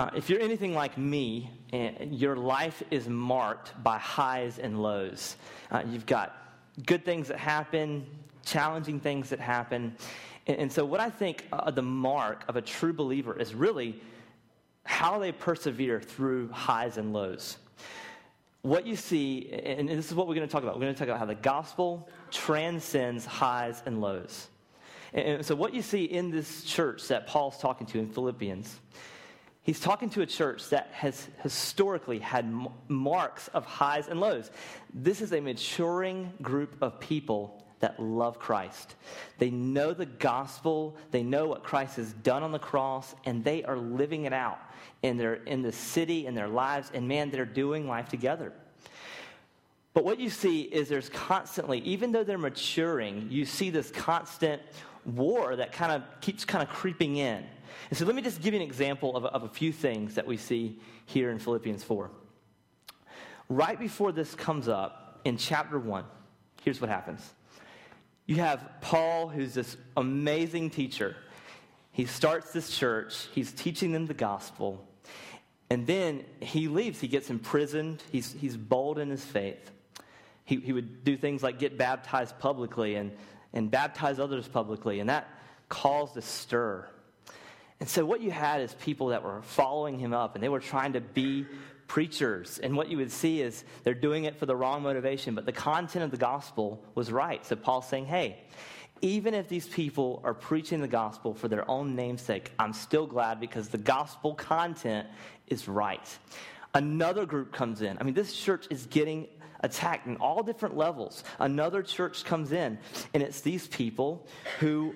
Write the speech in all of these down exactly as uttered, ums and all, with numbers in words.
Uh, if you're anything like me, your life is marked by highs and lows. Uh, you've got good things that happen, challenging things that happen. And, and so what I think uh, the mark of a true believer is really how they persevere through highs and lows. What you see, and this is what we're going to talk about. We're going to talk about how the gospel transcends highs and lows. And so what you see in this church that Paul's talking to in Philippians, he's talking to a church that has historically had marks of highs and lows. This is a maturing group of people that love Christ. They know the gospel, they know what Christ has done on the cross, and they are living it out in their in the city, in their lives, and man, they're doing life together. But what you see is there's constantly, even though they're maturing, you see this constant war that kind of keeps kind of creeping in. And so let me just give you an example of, of a few things that we see here in Philippians four. Right before this comes up, in chapter one, here's what happens. You have Paul, who's this amazing teacher. He starts this church. He's teaching them the gospel. And then he leaves. He gets imprisoned. He's, he's bold in his faith. He, he would do things like get baptized publicly and, and baptize others publicly. And that caused a stir. And so what you had is people that were following him up, and they were trying to be preachers. And what you would see is they're doing it for the wrong motivation, but the content of the gospel was right. So Paul's saying, hey, even if these people are preaching the gospel for their own namesake, I'm still glad because the gospel content is right. Another group comes in. I mean, this church is getting attacked in all different levels. Another church comes in, and it's these people who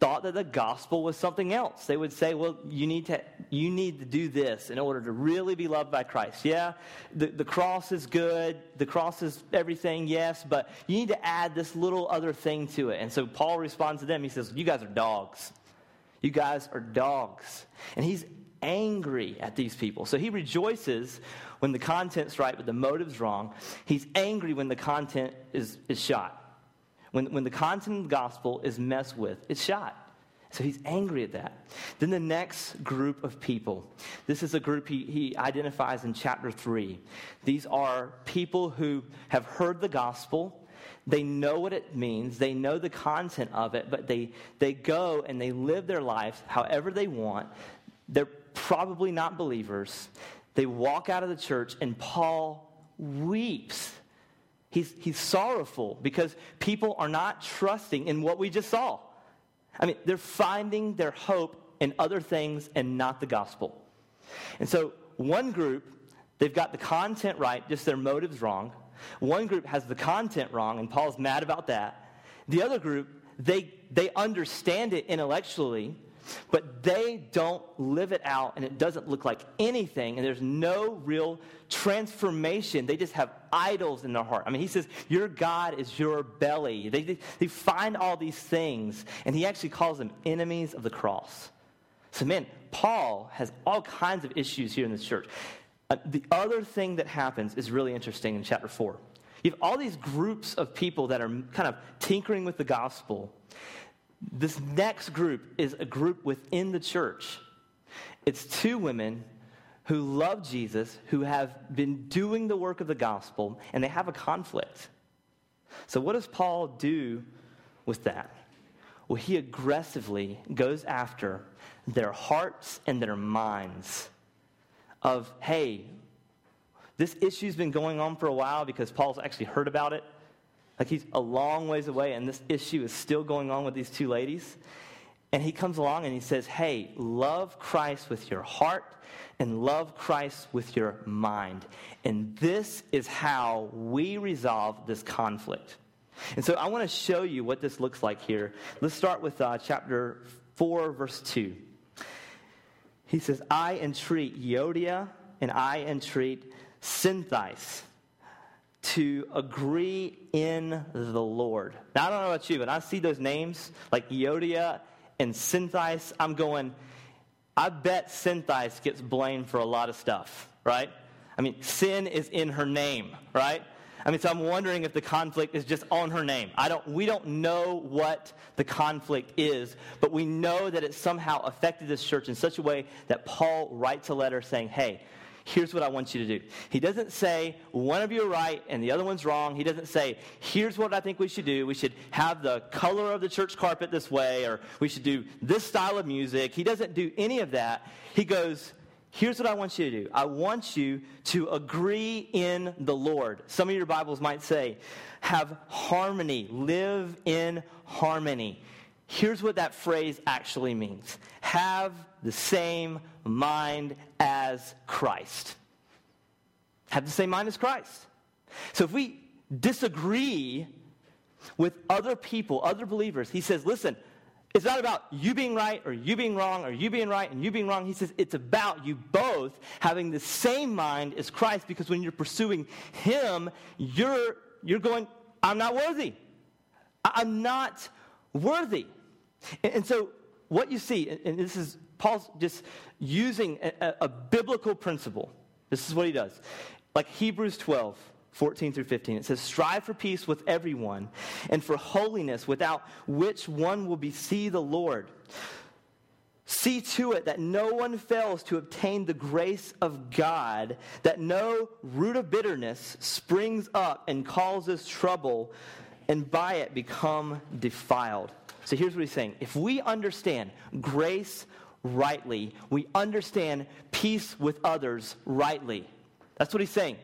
thought that the gospel was something else. They would say, well, you need to you need to do this in order to really be loved by Christ. Yeah, the, the cross is good. The cross is everything, yes, but you need to add this little other thing to it. And so Paul responds to them. He says, you guys are dogs. You guys are dogs. And he's angry at these people. So he rejoices when the content's right, but the motive's wrong. He's angry when the content is, is shot. When, when the content of the gospel is messed with, it's shot. So he's angry at that. Then the next group of people. This is a group he, he identifies in chapter three. These are people who have heard the gospel. They know what it means. They know the content of it. But they, they go and they live their life however they want. They're probably not believers. They walk out of the church, and Paul weeps. He's, he's sorrowful because people are not trusting in what we just saw. I mean, they're finding their hope in other things and not the gospel. And so one group, they've got the content right, just their motives wrong. One group has the content wrong, and Paul's mad about that. The other group, they they understand it intellectually, but they don't live it out, and it doesn't look like anything, and there's no real transformation. They just have idols in their heart. I mean, he says, your God is your belly. They, they, they find all these things, and he actually calls them enemies of the cross. So, man, Paul has all kinds of issues here in this church. Uh, the other thing that happens is really interesting in chapter four. You have all these groups of people that are kind of tinkering with the gospel. This next group is a group within the church. It's two women who love Jesus, who have been doing the work of the gospel, and they have a conflict. So what does Paul do with that? Well, he aggressively goes after their hearts and their minds of, hey, this issue's been going on for a while because Paul's actually heard about it. Like, he's a long ways away, and this issue is still going on with these two ladies. And he comes along and he says, hey, love Christ with your heart and love Christ with your mind. And this is how we resolve this conflict. And so I want to show you what this looks like here. Let's start with uh, chapter four, verse two. He says, I entreat Euodia and I entreat Syntyche to agree in the Lord. Now, I don't know about you, but I see those names like Euodia and Syntyche. I'm going, I bet Syntyche gets blamed for a lot of stuff, right? I mean, sin is in her name, right? I mean, so I'm wondering if the conflict is just on her name. I don't. We don't know what the conflict is, but we know that it somehow affected this church in such a way that Paul writes a letter saying, hey, here's what I want you to do. He doesn't say, one of you are right and the other one's wrong. He doesn't say, here's what I think we should do. We should have the color of the church carpet this way, or we should do this style of music. He doesn't do any of that. He goes, here's what I want you to do. I want you to agree in the Lord. Some of your Bibles might say, have harmony, live in harmony. Here's what that phrase actually means. Have the same mind as Christ. Have the same mind as Christ. So if we disagree with other people, other believers, he says, listen, it's not about you being right or you being wrong or you being right and you being wrong. He says it's about you both having the same mind as Christ, because when you're pursuing him, you're, you're going, I'm not worthy. I'm not worthy. And, and so what you see, and this is Paul's just using a, a biblical principle. This is what he does. Like Hebrews twelve, fourteen through fifteen, it says, strive for peace with everyone and for holiness, without which one will be see the Lord. See to it that no one fails to obtain the grace of God, that no root of bitterness springs up and causes trouble, and by it become defiled. So here's what he's saying. If we understand grace rightly, we understand peace with others rightly. That's what he's saying.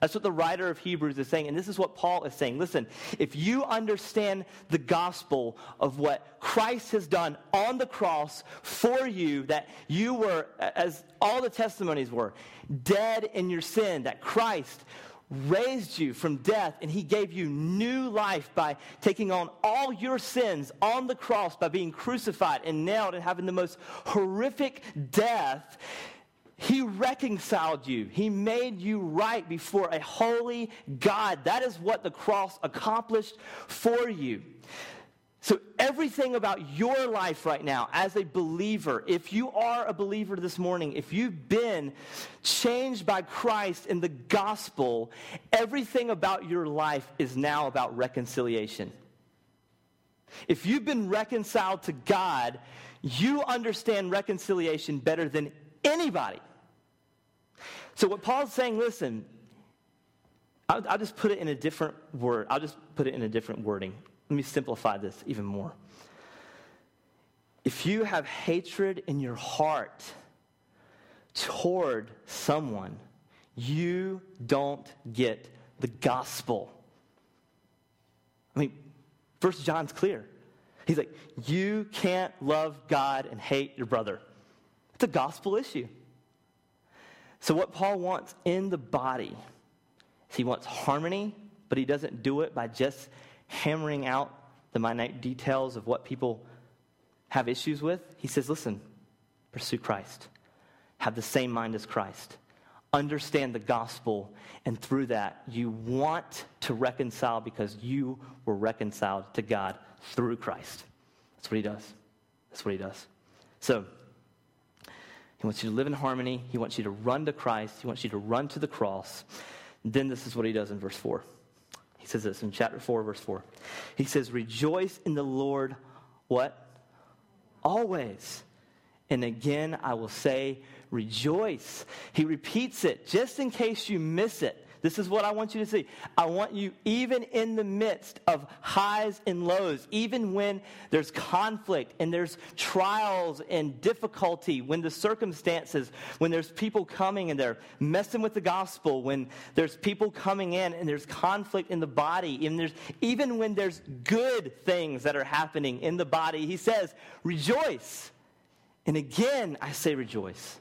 That's what the writer of Hebrews is saying. And this is what Paul is saying. Listen, if you understand the gospel of what Christ has done on the cross for you, that you were, as all the testimonies were, dead in your sin, that Christ raised you from death, and he gave you new life by taking on all your sins on the cross, by being crucified and nailed and having the most horrific death. He reconciled you. He made you right before a holy God. That is what the cross accomplished for you. So everything about your life right now as a believer, if you are a believer this morning, if you've been changed by Christ in the gospel, everything about your life is now about reconciliation. If you've been reconciled to God, you understand reconciliation better than anybody. So what Paul's saying, listen, I'll, I'll just put it in a different word. I'll just put it in a different wording. Let me simplify this even more. If you have hatred in your heart toward someone, you don't get the gospel. I mean, First John's clear. He's like, you can't love God and hate your brother. It's a gospel issue. So what Paul wants in the body is he wants harmony, but he doesn't do it by just hammering out the minute details of what people have issues with. He says, listen, pursue Christ. Have the same mind as Christ. Understand the gospel, and through that, you want to reconcile because you were reconciled to God through Christ. That's what he does. That's what he does. So he wants you to live in harmony. He wants you to run to Christ. He wants you to run to the cross. Then this is what he does in verse four. He says this in chapter four, verse four. He says, rejoice in the Lord, what? Always. And again, I will say, rejoice. He repeats it just in case you miss it. This is what I want you to see. I want you, even in the midst of highs and lows, even when there's conflict and there's trials and difficulty, when the circumstances, when there's people coming and they're messing with the gospel, when there's people coming in and there's conflict in the body, and there's, even when there's good things that are happening in the body, he says, rejoice. And again, I say rejoice.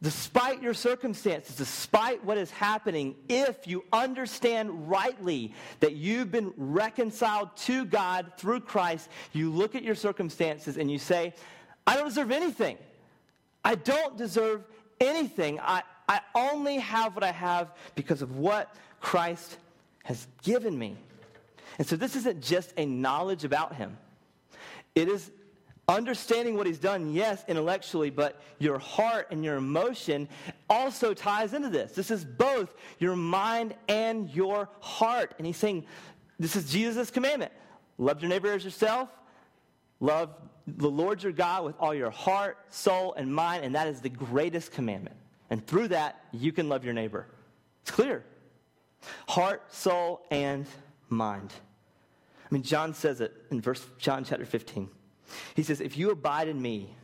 Despite your circumstances, despite what is happening, if you understand rightly that you've been reconciled to God through Christ, you look at your circumstances and you say, I don't deserve anything. I don't deserve anything. I, I only have what I have because of what Christ has given me. And so this isn't just a knowledge about him. It is Understanding what he's done, yes, intellectually, but your heart and your emotion also ties into this. This is both your mind and your heart. And he's saying, this is Jesus' commandment. Love your neighbor as yourself. Love the Lord your God with all your heart, soul, and mind. And that is the greatest commandment. And through that, you can love your neighbor. It's clear. Heart, soul, and mind. I mean, John says it in verse John chapter fifteen. He says, if you abide in me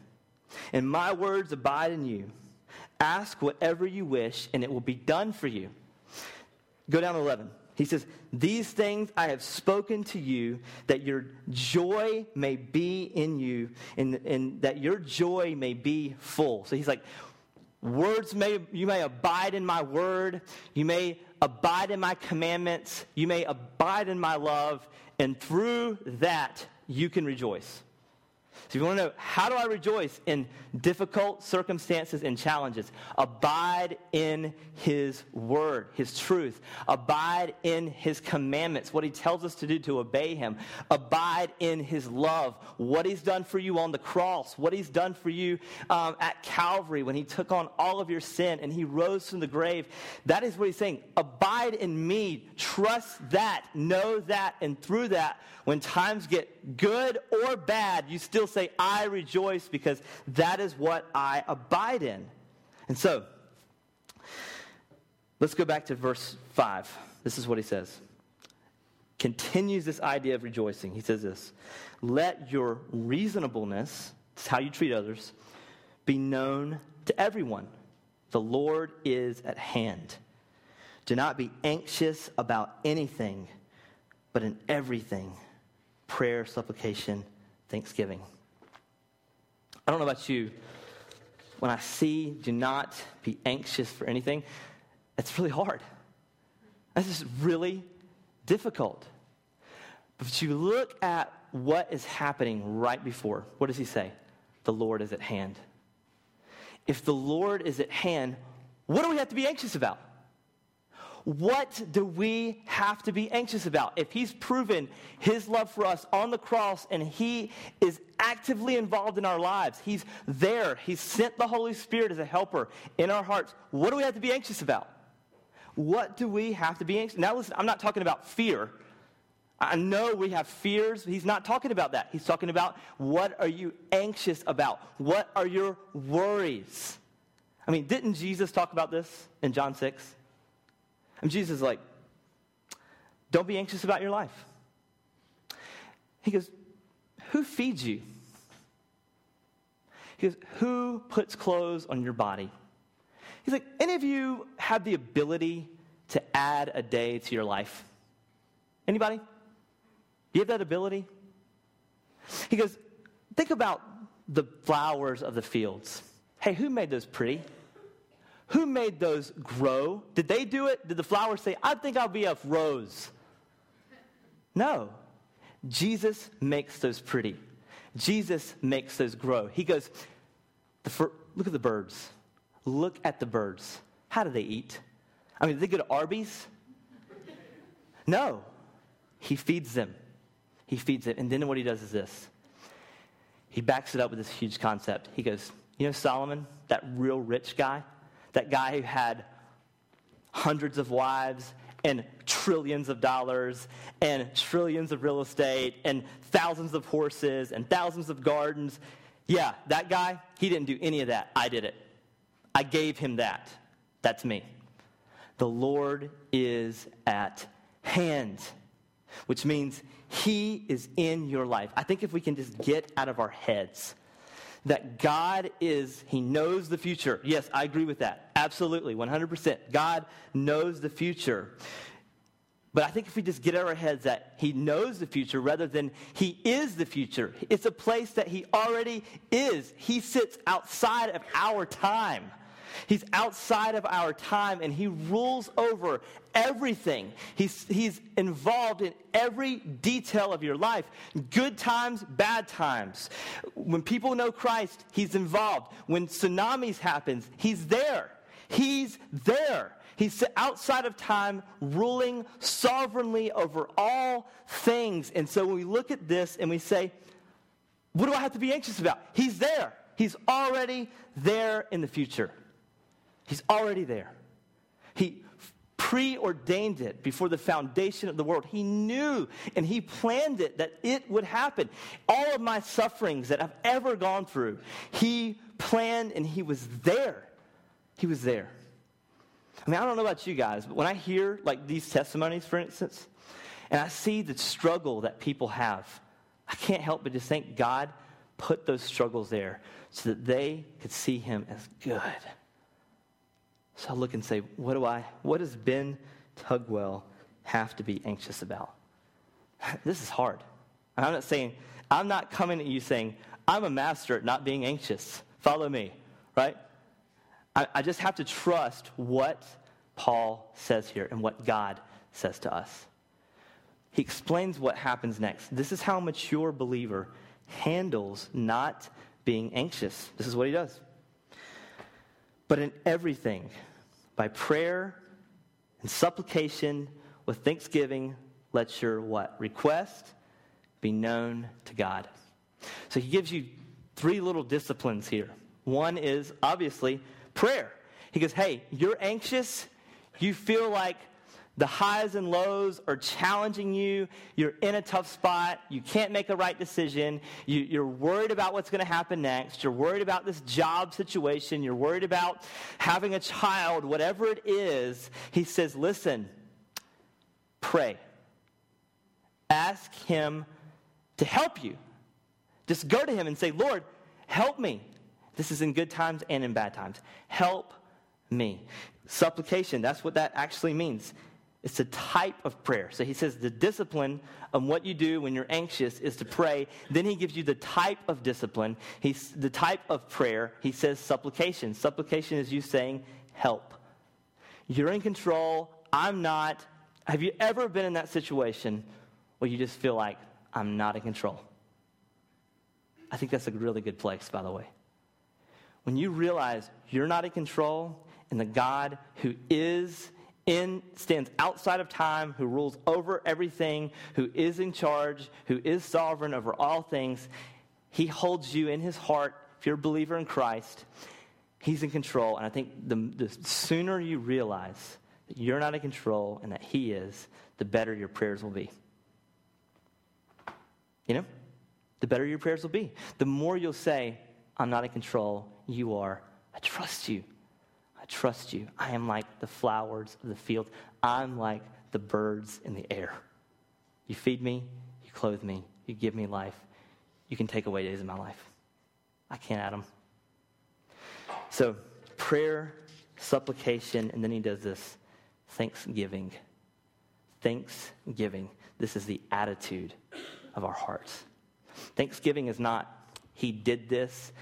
and my words abide in you, ask whatever you wish and it will be done for you. Go down to eleven. He says, these things I have spoken to you that your joy may be in you and, and that your joy may be full. So he's like, words may, you may abide in my word. You may abide in my commandments. You may abide in my love. And through that, you can rejoice. So if you want to know, how do I rejoice in difficult circumstances and challenges? Abide in his word, his truth. Abide in his commandments, what he tells us to do to obey him. Abide in his love, what he's done for you on the cross, what he's done for you um, at Calvary when he took on all of your sin and he rose from the grave. That is what he's saying. Abide in me. Trust that. Know that. And through that, when times get good or bad, you still say, I rejoice because that is what I abide in. And so, let's go back to verse five. This is what he says. Continues this idea of rejoicing. He says this, let your reasonableness, it's how you treat others, be known to everyone. The Lord is at hand. Do not be anxious about anything, but in everything, prayer, supplication, thanksgiving. I don't know about you, when I see do not be anxious for anything, it's really hard. That's just really difficult. But if you look at what is happening right before, what does he say? The Lord is at hand. If the Lord is at hand, what do we have to be anxious about? What do we have to be anxious about? If he's proven his love for us on the cross and he is actively involved in our lives, he's there, he's sent the Holy Spirit as a helper in our hearts, what do we have to be anxious about? What do we have to be anxious? Now listen, I'm not talking about fear. I know we have fears. He's not talking about that. He's talking about what are you anxious about? What are your worries? I mean, didn't Jesus talk about this in John six? And Jesus is like, don't be anxious about your life. He goes, who feeds you? He goes, who puts clothes on your body? He's like, any of you have the ability to add a day to your life? Anybody? You have that ability? He goes, think about the flowers of the fields. Hey, who made those pretty? Who made those grow? Did they do it? Did the flowers say, I think I'll be a rose? No. Jesus makes those pretty. Jesus makes those grow. He goes, the fir- look at the birds. Look at the birds. How do they eat? I mean, do they go to Arby's? No. He feeds them. He feeds them. And then what he does is this. He backs it up with this huge concept. He goes, you know Solomon, that real rich guy? That guy who had hundreds of wives and trillions of dollars and trillions of real estate and thousands of horses and thousands of gardens. Yeah, that guy, he didn't do any of that. I did it. I gave him that. That's me. The Lord is at hand, which means he is in your life. I think if we can just get out of our heads that God is, he knows the future. Yes, I agree with that. Absolutely, one hundred percent. God knows the future. But I think if we just get out of our heads that he knows the future rather than he is the future, it's a place that he already is. He sits outside of our time. He's outside of our time, and he rules over everything. He's, he's involved in every detail of your life, good times, bad times. When people know Christ, he's involved. When tsunamis happen, he's there. He's there. He's outside of time, ruling sovereignly over all things. And so when we look at this and we say, What do I have to be anxious about? He's there. He's already there in the future. He's already there. He preordained it before the foundation of the world. He knew and he planned it that it would happen. All of my sufferings that I've ever gone through, he planned and he was there. He was there. I mean, I don't know about you guys, but when I hear like these testimonies, for instance, and I see the struggle that people have, I can't help but just think God put those struggles there so that they could see him as good. So I look and say, what do I, what does Ben Tugwell have to be anxious about? This is hard. And I'm not saying, I'm not coming at you saying, I'm a master at not being anxious. Follow me, right? I, I just have to trust what Paul says here and what God says to us. He explains what happens next. This is how a mature believer handles not being anxious. This is what he does. But in everything, by prayer and supplication with thanksgiving, let your what? Request be known to God. So he gives you three little disciplines here. One is obviously prayer. He goes, hey, you're anxious. You feel like the highs and lows are challenging you. You're in a tough spot. You can't make a right decision. You, you're worried about what's going to happen next. You're worried about this job situation. You're worried about having a child, whatever it is. He says, listen, pray. Ask him to help you. Just go to him and say, Lord, help me. This is in good times and in bad times. Help me. Supplication, that's what that actually means. It's a type of prayer. So he says the discipline of what you do when you're anxious is to pray. Then he gives you the type of discipline. He's the type of prayer. He says supplication. Supplication is you saying, help. You're in control. I'm not. Have you ever been in that situation where you just feel like, I'm not in control? I think that's a really good place, by the way. When you realize you're not in control and the God who is in, stands outside of time, who rules over everything, who is in charge, who is sovereign over all things. He holds you in his heart. If you're a believer in Christ, he's in control. And I think the, the sooner you realize that you're not in control and that he is, the better your prayers will be. You know, the better your prayers will be. The more you'll say, I'm not in control. You are. I trust you. Trust you. I am like the flowers of the field. I'm like the birds in the air. You feed me, you clothe me, you give me life. You can take away days of my life. I can't add them. So prayer, supplication, and then he does this, thanksgiving. Thanksgiving. This is the attitude of our hearts. Thanksgiving is not, he did this.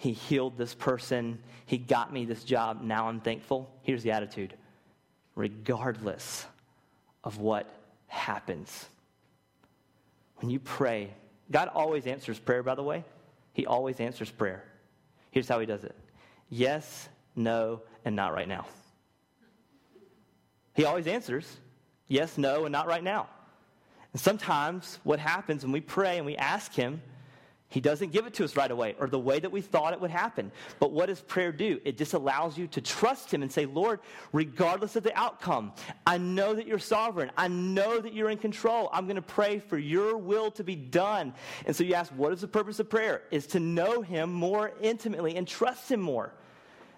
He healed this person. He got me this job. Now I'm thankful. Here's the attitude. Regardless of what happens. When you pray, God always answers prayer, by the way. He always answers prayer. Here's how he does it. Yes, no, and not right now. He always answers. Yes, no, and not right now. And sometimes what happens when we pray and we ask him, he doesn't give it to us right away or the way that we thought it would happen. But what does prayer do? It just allows you to trust him and say, Lord, regardless of the outcome, I know that you're sovereign. I know that you're in control. I'm going to pray for your will to be done. And so you ask, what is the purpose of prayer? Is to know him more intimately and trust him more.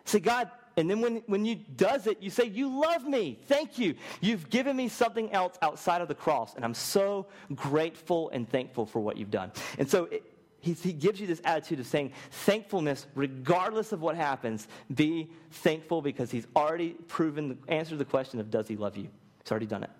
Say, God, and then when, when you does it, you say, you love me. Thank you. You've given me something else outside of the cross. And I'm so grateful and thankful for what you've done. And so it, He, he gives you this attitude of saying, thankfulness, regardless of what happens, be thankful because he's already proven the answer to the question of, does he love you? He's already done it.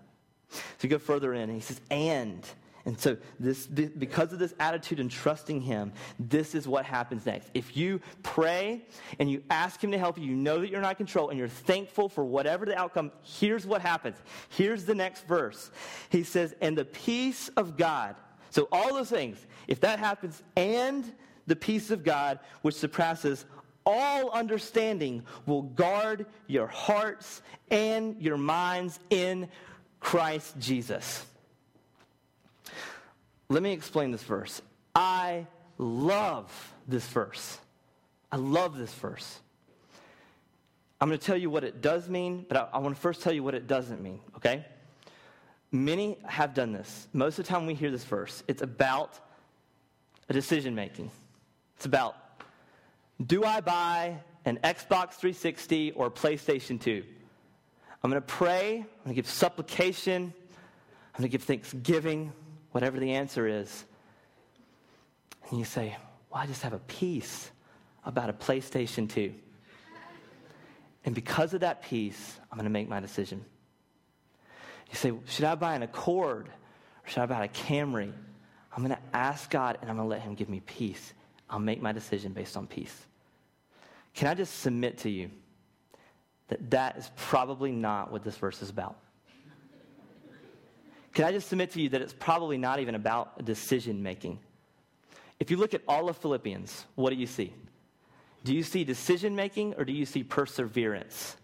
So you go further in, and he says, and. And so this, because of this attitude and trusting him, this is what happens next. If you pray and you ask him to help you, you know that you're not in control, and you're thankful for whatever the outcome, here's what happens. Here's the next verse. He says, and the peace of God. So all those things, if that happens, and the peace of God, which surpasses all understanding, will guard your hearts and your minds in Christ Jesus. Let me explain this verse. I love this verse. I love this verse. I'm going to tell you what it does mean, but I, I want to first tell you what it doesn't mean, okay? Many have done this. Most of the time we hear this verse, it's about a decision making. It's about, do I buy an Xbox three sixty or a PlayStation two? I'm going to pray, I'm going to give supplication, I'm going to give thanksgiving, whatever the answer is. And you say, well, I just have a peace about a PlayStation two. And because of that peace, I'm going to make my decision. You say, should I buy an Accord or should I buy a Camry? I'm going to ask God and I'm going to let him give me peace. I'll make my decision based on peace. Can I just submit to you that that is probably not what this verse is about? Can I just submit to you that it's probably not even about decision making? If you look at all of Philippians, what do you see? Do you see decision making or do you see perseverance?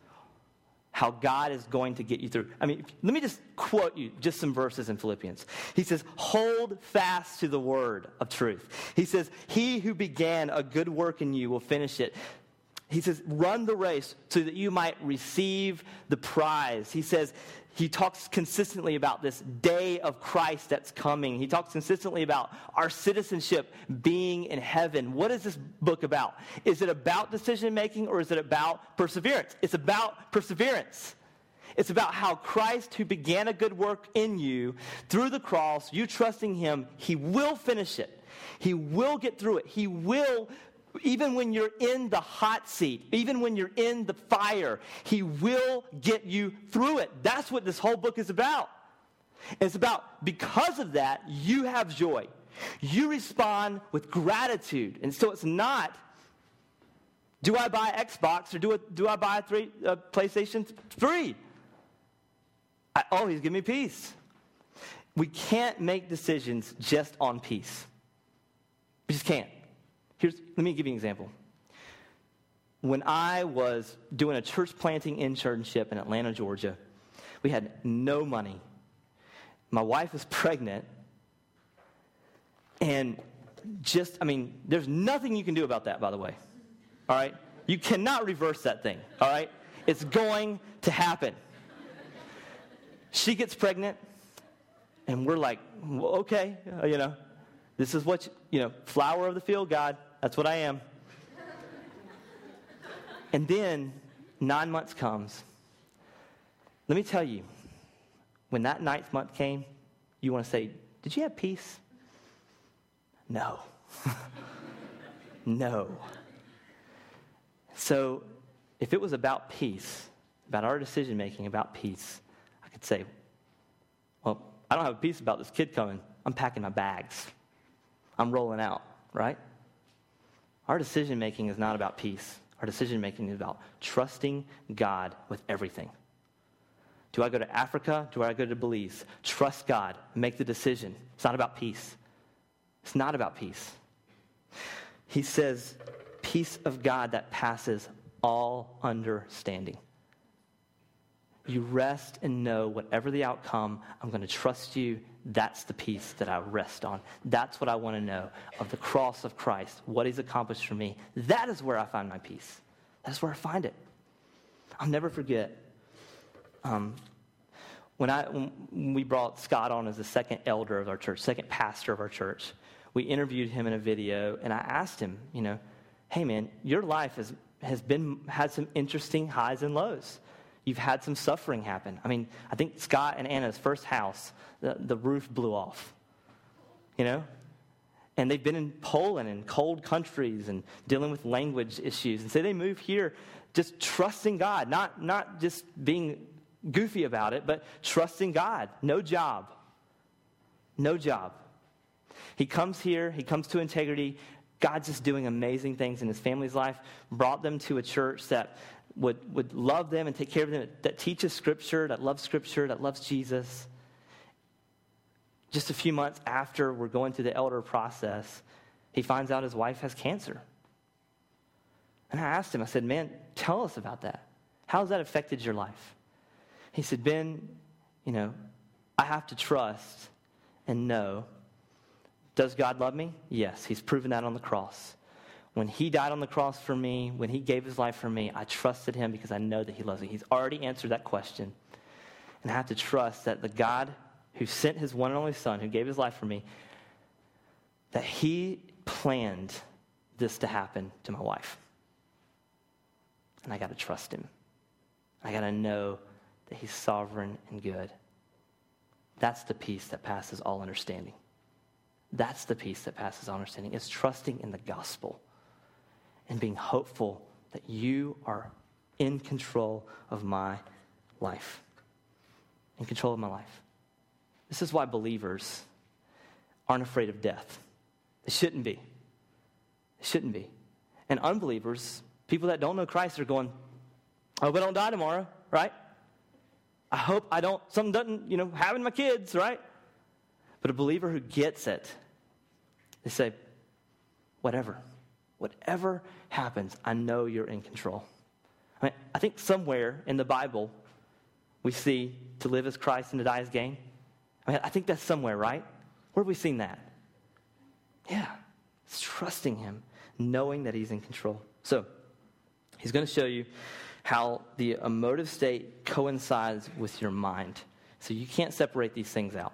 How God is going to get you through. I mean, let me just quote you just some verses in Philippians. He says, hold fast to the word of truth. He says, he who began a good work in you will finish it. He says, run the race so that you might receive the prize. He says, he talks consistently about this day of Christ that's coming. He talks consistently about our citizenship being in heaven. What is this book about? Is it about decision making or is it about perseverance? It's about perseverance. It's about how Christ, who began a good work in you through the cross, you trusting him, he will finish it. He will get through it. He will. Even when you're in the hot seat, even when you're in the fire, he will get you through it. That's what this whole book is about. It's about, because of that, you have joy. You respond with gratitude. And so it's not, do I buy Xbox or do I, do I buy a, three, a PlayStation three? I, oh, he's giving me peace. We can't make decisions just on peace. We just can't. Here's, let me give you an example. When I was doing a church planting internship in Atlanta, Georgia, we had no money. My wife was pregnant. And just, I mean, there's nothing you can do about that, by the way. All right? You cannot reverse that thing. All right? It's going to happen. She gets pregnant, and we're like, well, okay, you know, this is what, you, you know, flower of the field, God. That's what I am. And then nine months comes. Let me tell you, when that ninth month came, you want to say, did you have peace? No. No. So if it was about peace, about our decision making, about peace, I could say, well, I don't have peace about this kid coming. I'm packing my bags. I'm rolling out, right? Our decision-making is not about peace. Our decision-making is about trusting God with everything. Do I go to Africa? Do I go to Belize? Trust God. Make the decision. It's not about peace. It's not about peace. He says, peace of God that passes all understanding. You rest and know whatever the outcome, I'm going to trust you. That's the peace that I rest on. That's what I want to know of the cross of Christ, what he's accomplished for me. That is where I find my peace. That's where I find it. I'll never forget. Um, when, I, when we brought Scott on as the second elder of our church, second pastor of our church, we interviewed him in a video, and I asked him, you know, hey, man, your life has, has been had some interesting highs and lows. You've had some suffering happen. I mean, I think Scott and Anna's first house, the, the roof blew off, you know? And they've been in Poland and cold countries and dealing with language issues. And so they move here just trusting God, not, not just being goofy about it, but trusting God. No job. No job. He comes here. He comes to Integrity. God's just doing amazing things in his family's life, brought them to a church that would would love them and take care of them, that teaches Scripture, that loves Scripture, that loves Jesus. Just a few months after we're going through the elder process, he finds out his wife has cancer. And I asked him, I said, man, tell us about that. How has that affected your life? He said, Ben, you know, I have to trust and know Does God love me? Yes. He's proven that on the cross. When he died on the cross for me, when he gave his life for me, I trusted him because I know that he loves me. He's already answered that question. And I have to trust that the God who sent his one and only son, who gave his life for me, that he planned this to happen to my wife. And I got to trust him. I got to know that he's sovereign and good. That's the peace that passes all understanding. That's the peace that passes all understanding. It's trusting in the gospel and being hopeful that you are in control of my life. In control of my life. This is why believers aren't afraid of death. They shouldn't be. They shouldn't be. And unbelievers, people that don't know Christ, are going, I hope I don't die tomorrow, right? I hope I don't, something doesn't, you know, happen to my kids, right? But a believer who gets it, they say, whatever, whatever happens, I know you're in control. I mean, I think somewhere in the Bible we see to live as Christ and to die as gain. I mean, I think that's somewhere, right? Where have we seen that? Yeah, it's trusting him, knowing that he's in control. So he's going to show you how the emotive state coincides with your mind. So you can't separate these things out.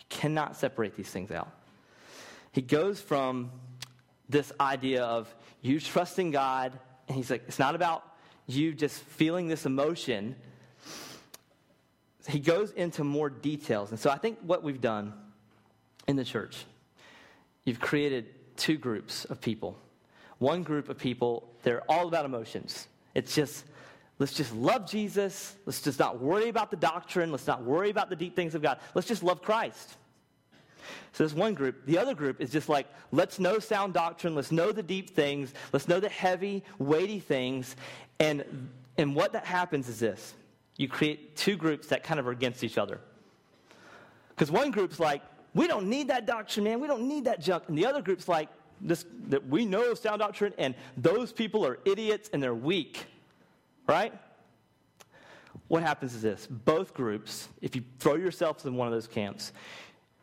You cannot separate these things out. He goes from this idea of you trusting God, and he's like, it's not about you just feeling this emotion. He goes into more details. And so I think what we've done in the church, you've created two groups of people. One group of people, they're all about emotions. It's just, let's just love Jesus. Let's just not worry about the doctrine. Let's not worry about the deep things of God. Let's just love Christ. So there's one group. The other group is just like, let's know sound doctrine. Let's know the deep things. Let's know the heavy, weighty things. And, and what that happens is this. You create two groups that kind of are against each other. Because one group's like, we don't need that doctrine, man. We don't need that junk. And the other group's like, this, that we know sound doctrine, and those people are idiots and they're weak, right? What happens is this. Both groups, if you throw yourselves in one of those camps,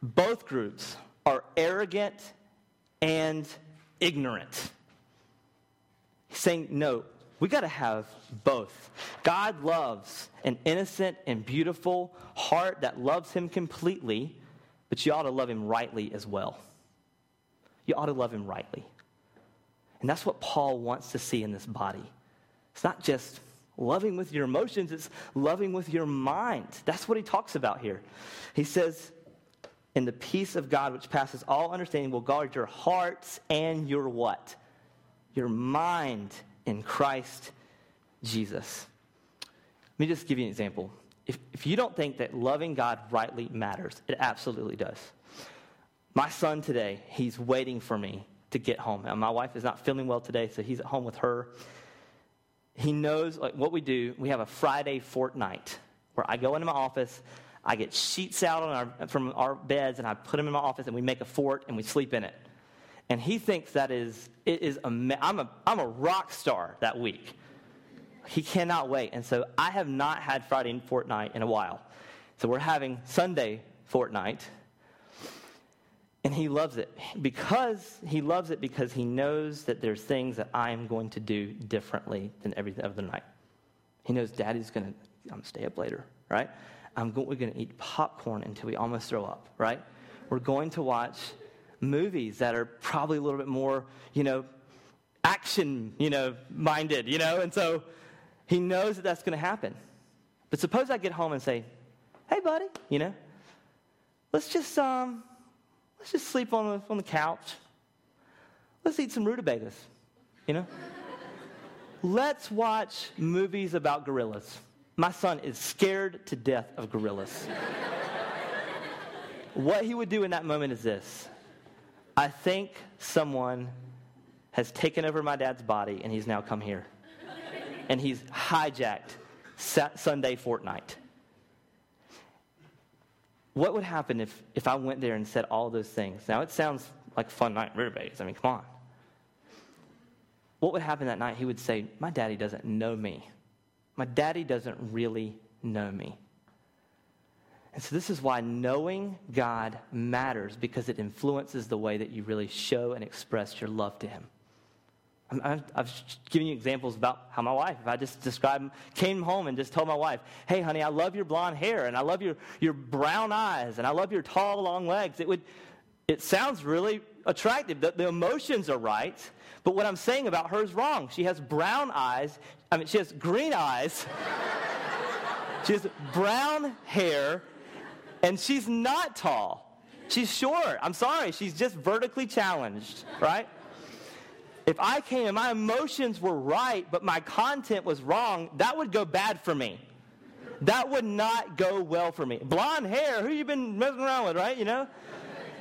both groups are arrogant and ignorant. He's saying, no, we got to have both. God loves an innocent and beautiful heart that loves him completely, but you ought to love him rightly as well. You ought to love him rightly. And that's what Paul wants to see in this body. It's not just loving with your emotions, it's loving with your mind. That's what he talks about here. He says, "And the peace of God which passes all understanding will guard your hearts and your what? Your mind in Christ Jesus." Let me just give you an example. If, if you don't think that loving God rightly matters, it absolutely does. My son today, he's waiting for me to get home. And my wife is not feeling well today, so he's at home with her. He knows, like, what we do. We have a Friday fortnight where I go into my office, I get sheets out on our, from our beds, and I put them in my office, and we make a fort, and we sleep in it. And he thinks that is, it is, ama- I'm a, I'm a rock star that week. He cannot wait. And so I have not had Friday fortnight in a while. So we're having Sunday fortnight. And he loves it because he loves it because he knows that there's things that I am going to do differently than every other night. He knows Daddy's going to, I'm going to stay up later, right? I'm go- we're going to eat popcorn until we almost throw up, right? We're going to watch movies that are probably a little bit more, you know, action, you know, minded, you know? And so he knows that that's going to happen. But suppose I get home and say, hey, buddy, you know, let's just, um, Let's just sleep on the, on the couch. Let's eat some rutabagas, you know? Let's watch movies about gorillas. My son is scared to death of gorillas. What he would do in that moment is this. I think someone has taken over my dad's body, and he's now come here. And he's hijacked Sat- Sunday fortnight. What would happen if, if I went there and said all those things? Now, it sounds like a fun night in rutabagas. I mean, come on. What would happen that night? He would say, my daddy doesn't know me. My daddy doesn't really know me. And so this is why knowing God matters, because it influences the way that you really show and express your love to him. I'm, I'm, I've given you examples about how my wife, if I just described, came home and just told my wife, hey, honey, I love your blonde hair, and I love your, your brown eyes, and I love your tall, long legs. It would, it sounds really attractive. The, the emotions are right, but what I'm saying about her is wrong. She has brown eyes. I mean, she has green eyes. She has brown hair. And she's not tall. She's short. I'm sorry. She's just vertically challenged, right? If I came and my emotions were right, but my content was wrong, that would go bad for me. That would not go well for me. Blonde hair, who you been messing around with, right? You know?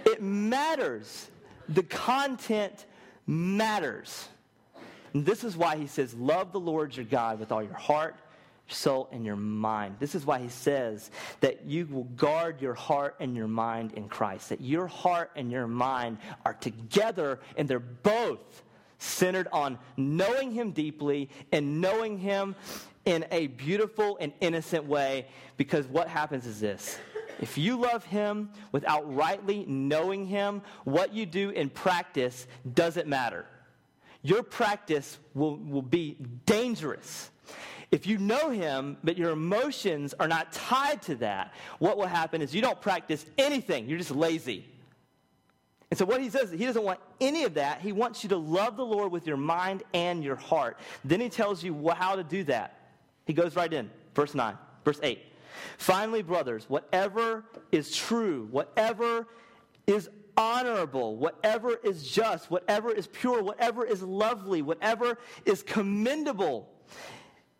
It matters. The content matters. And this is why he says, love the Lord your God with all your heart, soul, and your mind. This is why he says that you will guard your heart and your mind in Christ, that your heart and your mind are together, and they're both centered on knowing him deeply and knowing him in a beautiful and innocent way. Because what happens is this: if you love him without rightly knowing him, what you do in practice doesn't matter. Your practice will, will be dangerous. If you know him, but your emotions are not tied to that, what will happen is you don't practice anything. You're just lazy. And so what he says, he doesn't want any of that. He wants you to love the Lord with your mind and your heart. Then he tells you how to do that. He goes right in, verse nine, verse eight. Finally, brothers, whatever is true, whatever is honorable, whatever is just, whatever is pure, whatever is lovely, whatever is commendable,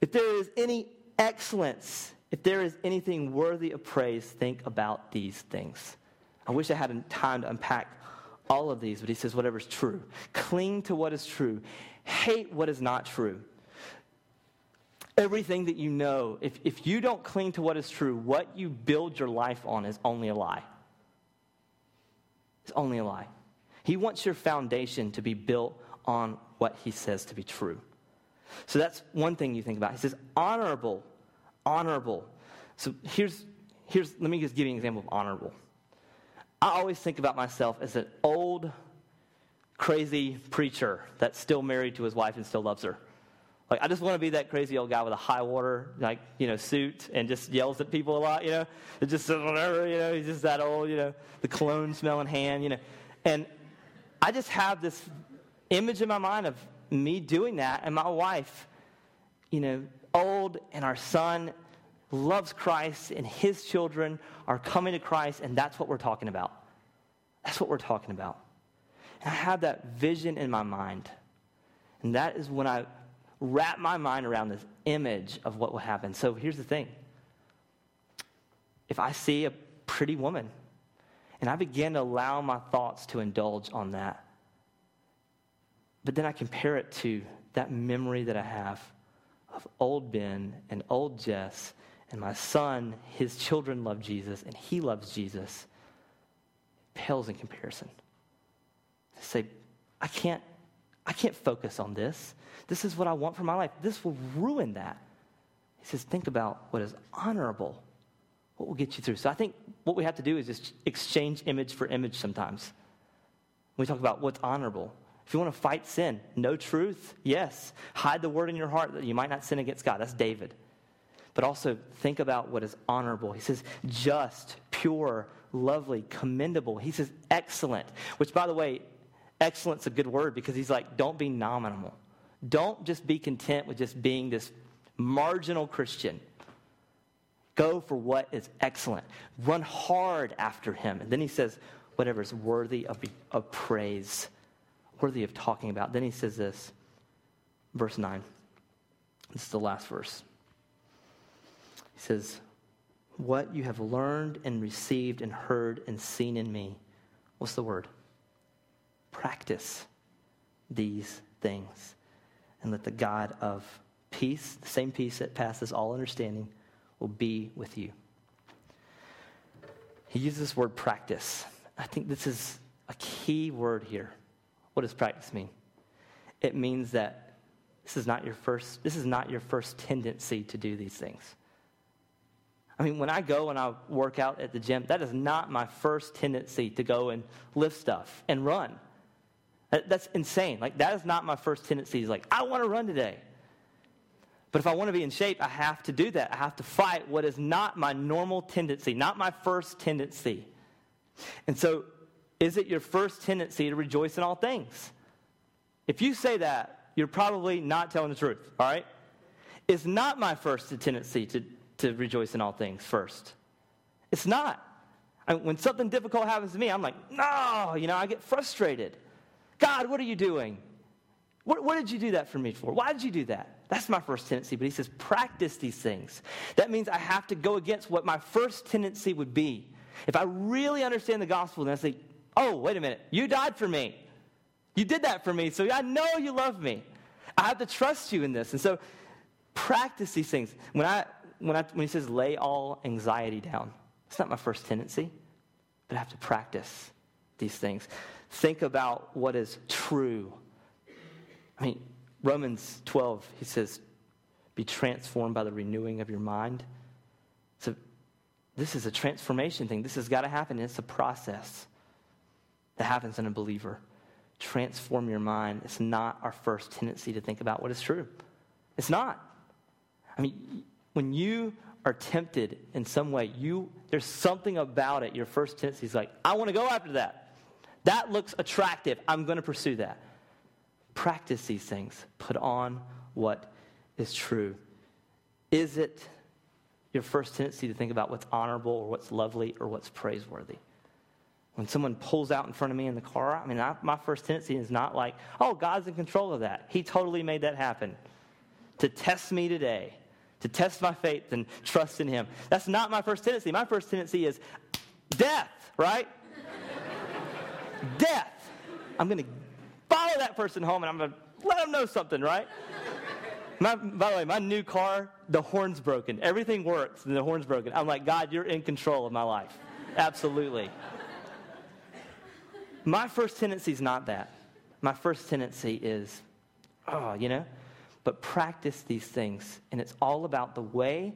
if there is any excellence, if there is anything worthy of praise, think about these things. I wish I had time to unpack all of these, but he says whatever is true. Cling to what is true. Hate what is not true. Everything that you know, if, if you don't cling to what is true, what you build your life on is only a lie. It's only a lie. He wants your foundation to be built on what he says to be true. So that's one thing you think about. He says, honorable, honorable. So here's, here's. Let me just give you an example of honorable. I always think about myself as an old, crazy preacher that's still married to his wife and still loves her. Like, I just want to be that crazy old guy with a high water, like, you know, suit and just yells at people a lot, you know. It just says whatever, you know, he's just that old, you know, the cologne smelling hand, you know. And I just have this image in my mind of me doing that, and my wife, you know, old, and our son loves Christ, and his children are coming to Christ, and that's what we're talking about. That's what we're talking about. And I have that vision in my mind, and that is when I wrap my mind around this image of what will happen. So here's the thing. If I see a pretty woman, and I begin to allow my thoughts to indulge on that, but then I compare it to that memory that I have of old Ben and old Jess and my son, his children love Jesus, and he loves Jesus. It pales in comparison. I say, I can't, I can't focus on this. This is what I want for my life. This will ruin that. He says, think about what is honorable, what will get you through. So I think what we have to do is just exchange image for image sometimes. We talk about what's honorable. If you want to fight sin, know truth, yes. Hide the word in your heart that you might not sin against God. That's David. But also think about what is honorable. He says just, pure, lovely, commendable. He says excellent, which, by the way, excellent's a good word, because he's like, don't be nominal. Don't just be content with just being this marginal Christian. Go for what is excellent. Run hard after him. And then he says whatever is worthy of, of praise, worthy of talking about. Then he says this, verse nine. This is the last verse. He says, what you have learned and received and heard and seen in me. What's the word? Practice these things, and let the God of peace, the same peace that passes all understanding, will be with you. He uses this word practice. I think this is a key word here. What does practice mean? It means that this is not your first, this is not your first tendency to do these things. I mean, when I go and I work out at the gym, that is not my first tendency to go and lift stuff and run. That's insane. Like, that is not my first tendency. It's like, I want to run today. But if I want to be in shape, I have to do that. I have to fight what is not my normal tendency, not my first tendency. And so, is it your first tendency to rejoice in all things? If you say that, you're probably not telling the truth, all right? It's not my first tendency to, to rejoice in all things first. It's not. I mean, when something difficult happens to me, I'm like, no, you know, I get frustrated. God, what are you doing? What, what did you do that for me for? Why did you do that? That's my first tendency. But he says, practice these things. That means I have to go against what my first tendency would be. If I really understand the gospel, then I say, oh, wait a minute. You died for me. You did that for me, so I know you love me. I have to trust you in this. And so practice these things. When I when I when he says lay all anxiety down, it's not my first tendency, but I have to practice these things. Think about what is true. I mean, Romans twelve, he says, be transformed by the renewing of your mind. So this is a transformation thing. This has got to happen. It's a process that happens in a believer. Transform your mind. It's not our first tendency to think about what is true. It's not. I mean, when you are tempted in some way, you there's something about it. Your first tendency is like, I want to go after that. That looks attractive. I'm going to pursue that. Practice these things. Put on what is true. Is it your first tendency to think about what's honorable or what's lovely or what's praiseworthy? When someone pulls out in front of me in the car, I mean, I, my first tendency is not like, oh, God's in control of that. He totally made that happen. To test me today, to test my faith and trust in him. That's not my first tendency. My first tendency is death, right? Death. I'm going to follow that person home, and I'm going to let them know something, right? My, by the way, my new car, the horn's broken. Everything works, and the horn's broken. I'm like, God, you're in control of my life. Absolutely. My first tendency is not that. My first tendency is, oh, you know, but practice these things. And it's all about the way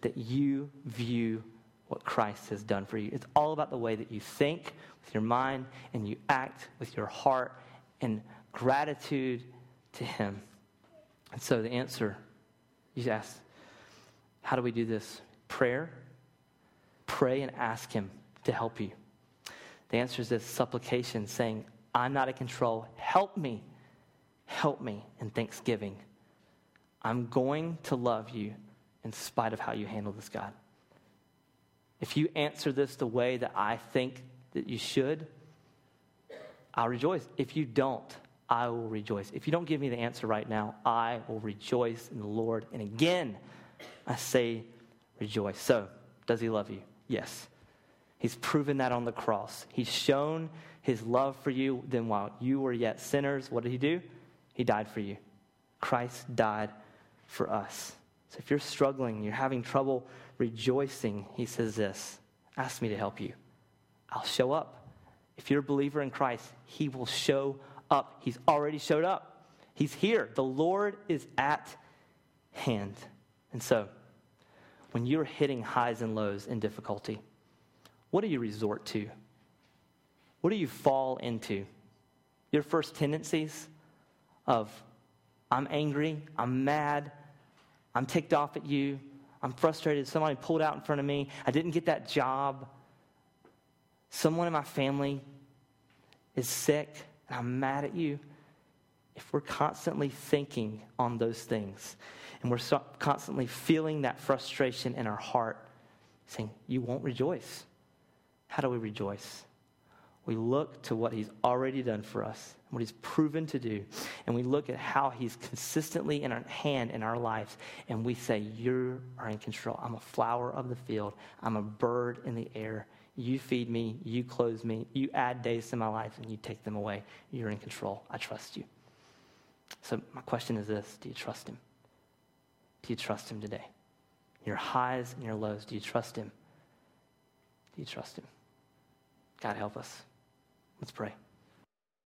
that you view what Christ has done for you. It's all about the way that you think with your mind and you act with your heart and gratitude to him. And so the answer, you asked, how do we do this? Prayer. Pray and ask him to help you. The answer is this supplication, saying, I'm not in control. Help me. Help me in thanksgiving. I'm going to love you in spite of how you handle this, God. If you answer this the way that I think that you should, I'll rejoice. If you don't, I will rejoice. If you don't give me the answer right now, I will rejoice in the Lord. And again, I say rejoice. So, does he love you? Yes. He's proven that on the cross. He's shown his love for you. Then while you were yet sinners, what did he do? He died for you. Christ died for us. So if you're struggling, you're having trouble rejoicing, he says this, ask me to help you. I'll show up. If you're a believer in Christ, he will show up. He's already showed up. He's here. The Lord is at hand. And so when you're hitting highs and lows in difficulty, what do you resort to? What do you fall into? Your first tendencies of, I'm angry, I'm mad, I'm ticked off at you, I'm frustrated, somebody pulled out in front of me, I didn't get that job, someone in my family is sick, and I'm mad at you. If we're constantly thinking on those things, and we're so constantly feeling that frustration in our heart, saying, you won't rejoice. How do we rejoice? We look to what he's already done for us, what he's proven to do, and we look at how he's consistently in our hand in our lives, and we say, you are in control. I'm a flower of the field. I'm a bird in the air. You feed me. You clothe me. You add days to my life, and you take them away. You're in control. I trust you. So my question is this. Do you trust him? Do you trust him today? Your highs and your lows, do you trust him? Do you trust him? God help us. Let's pray.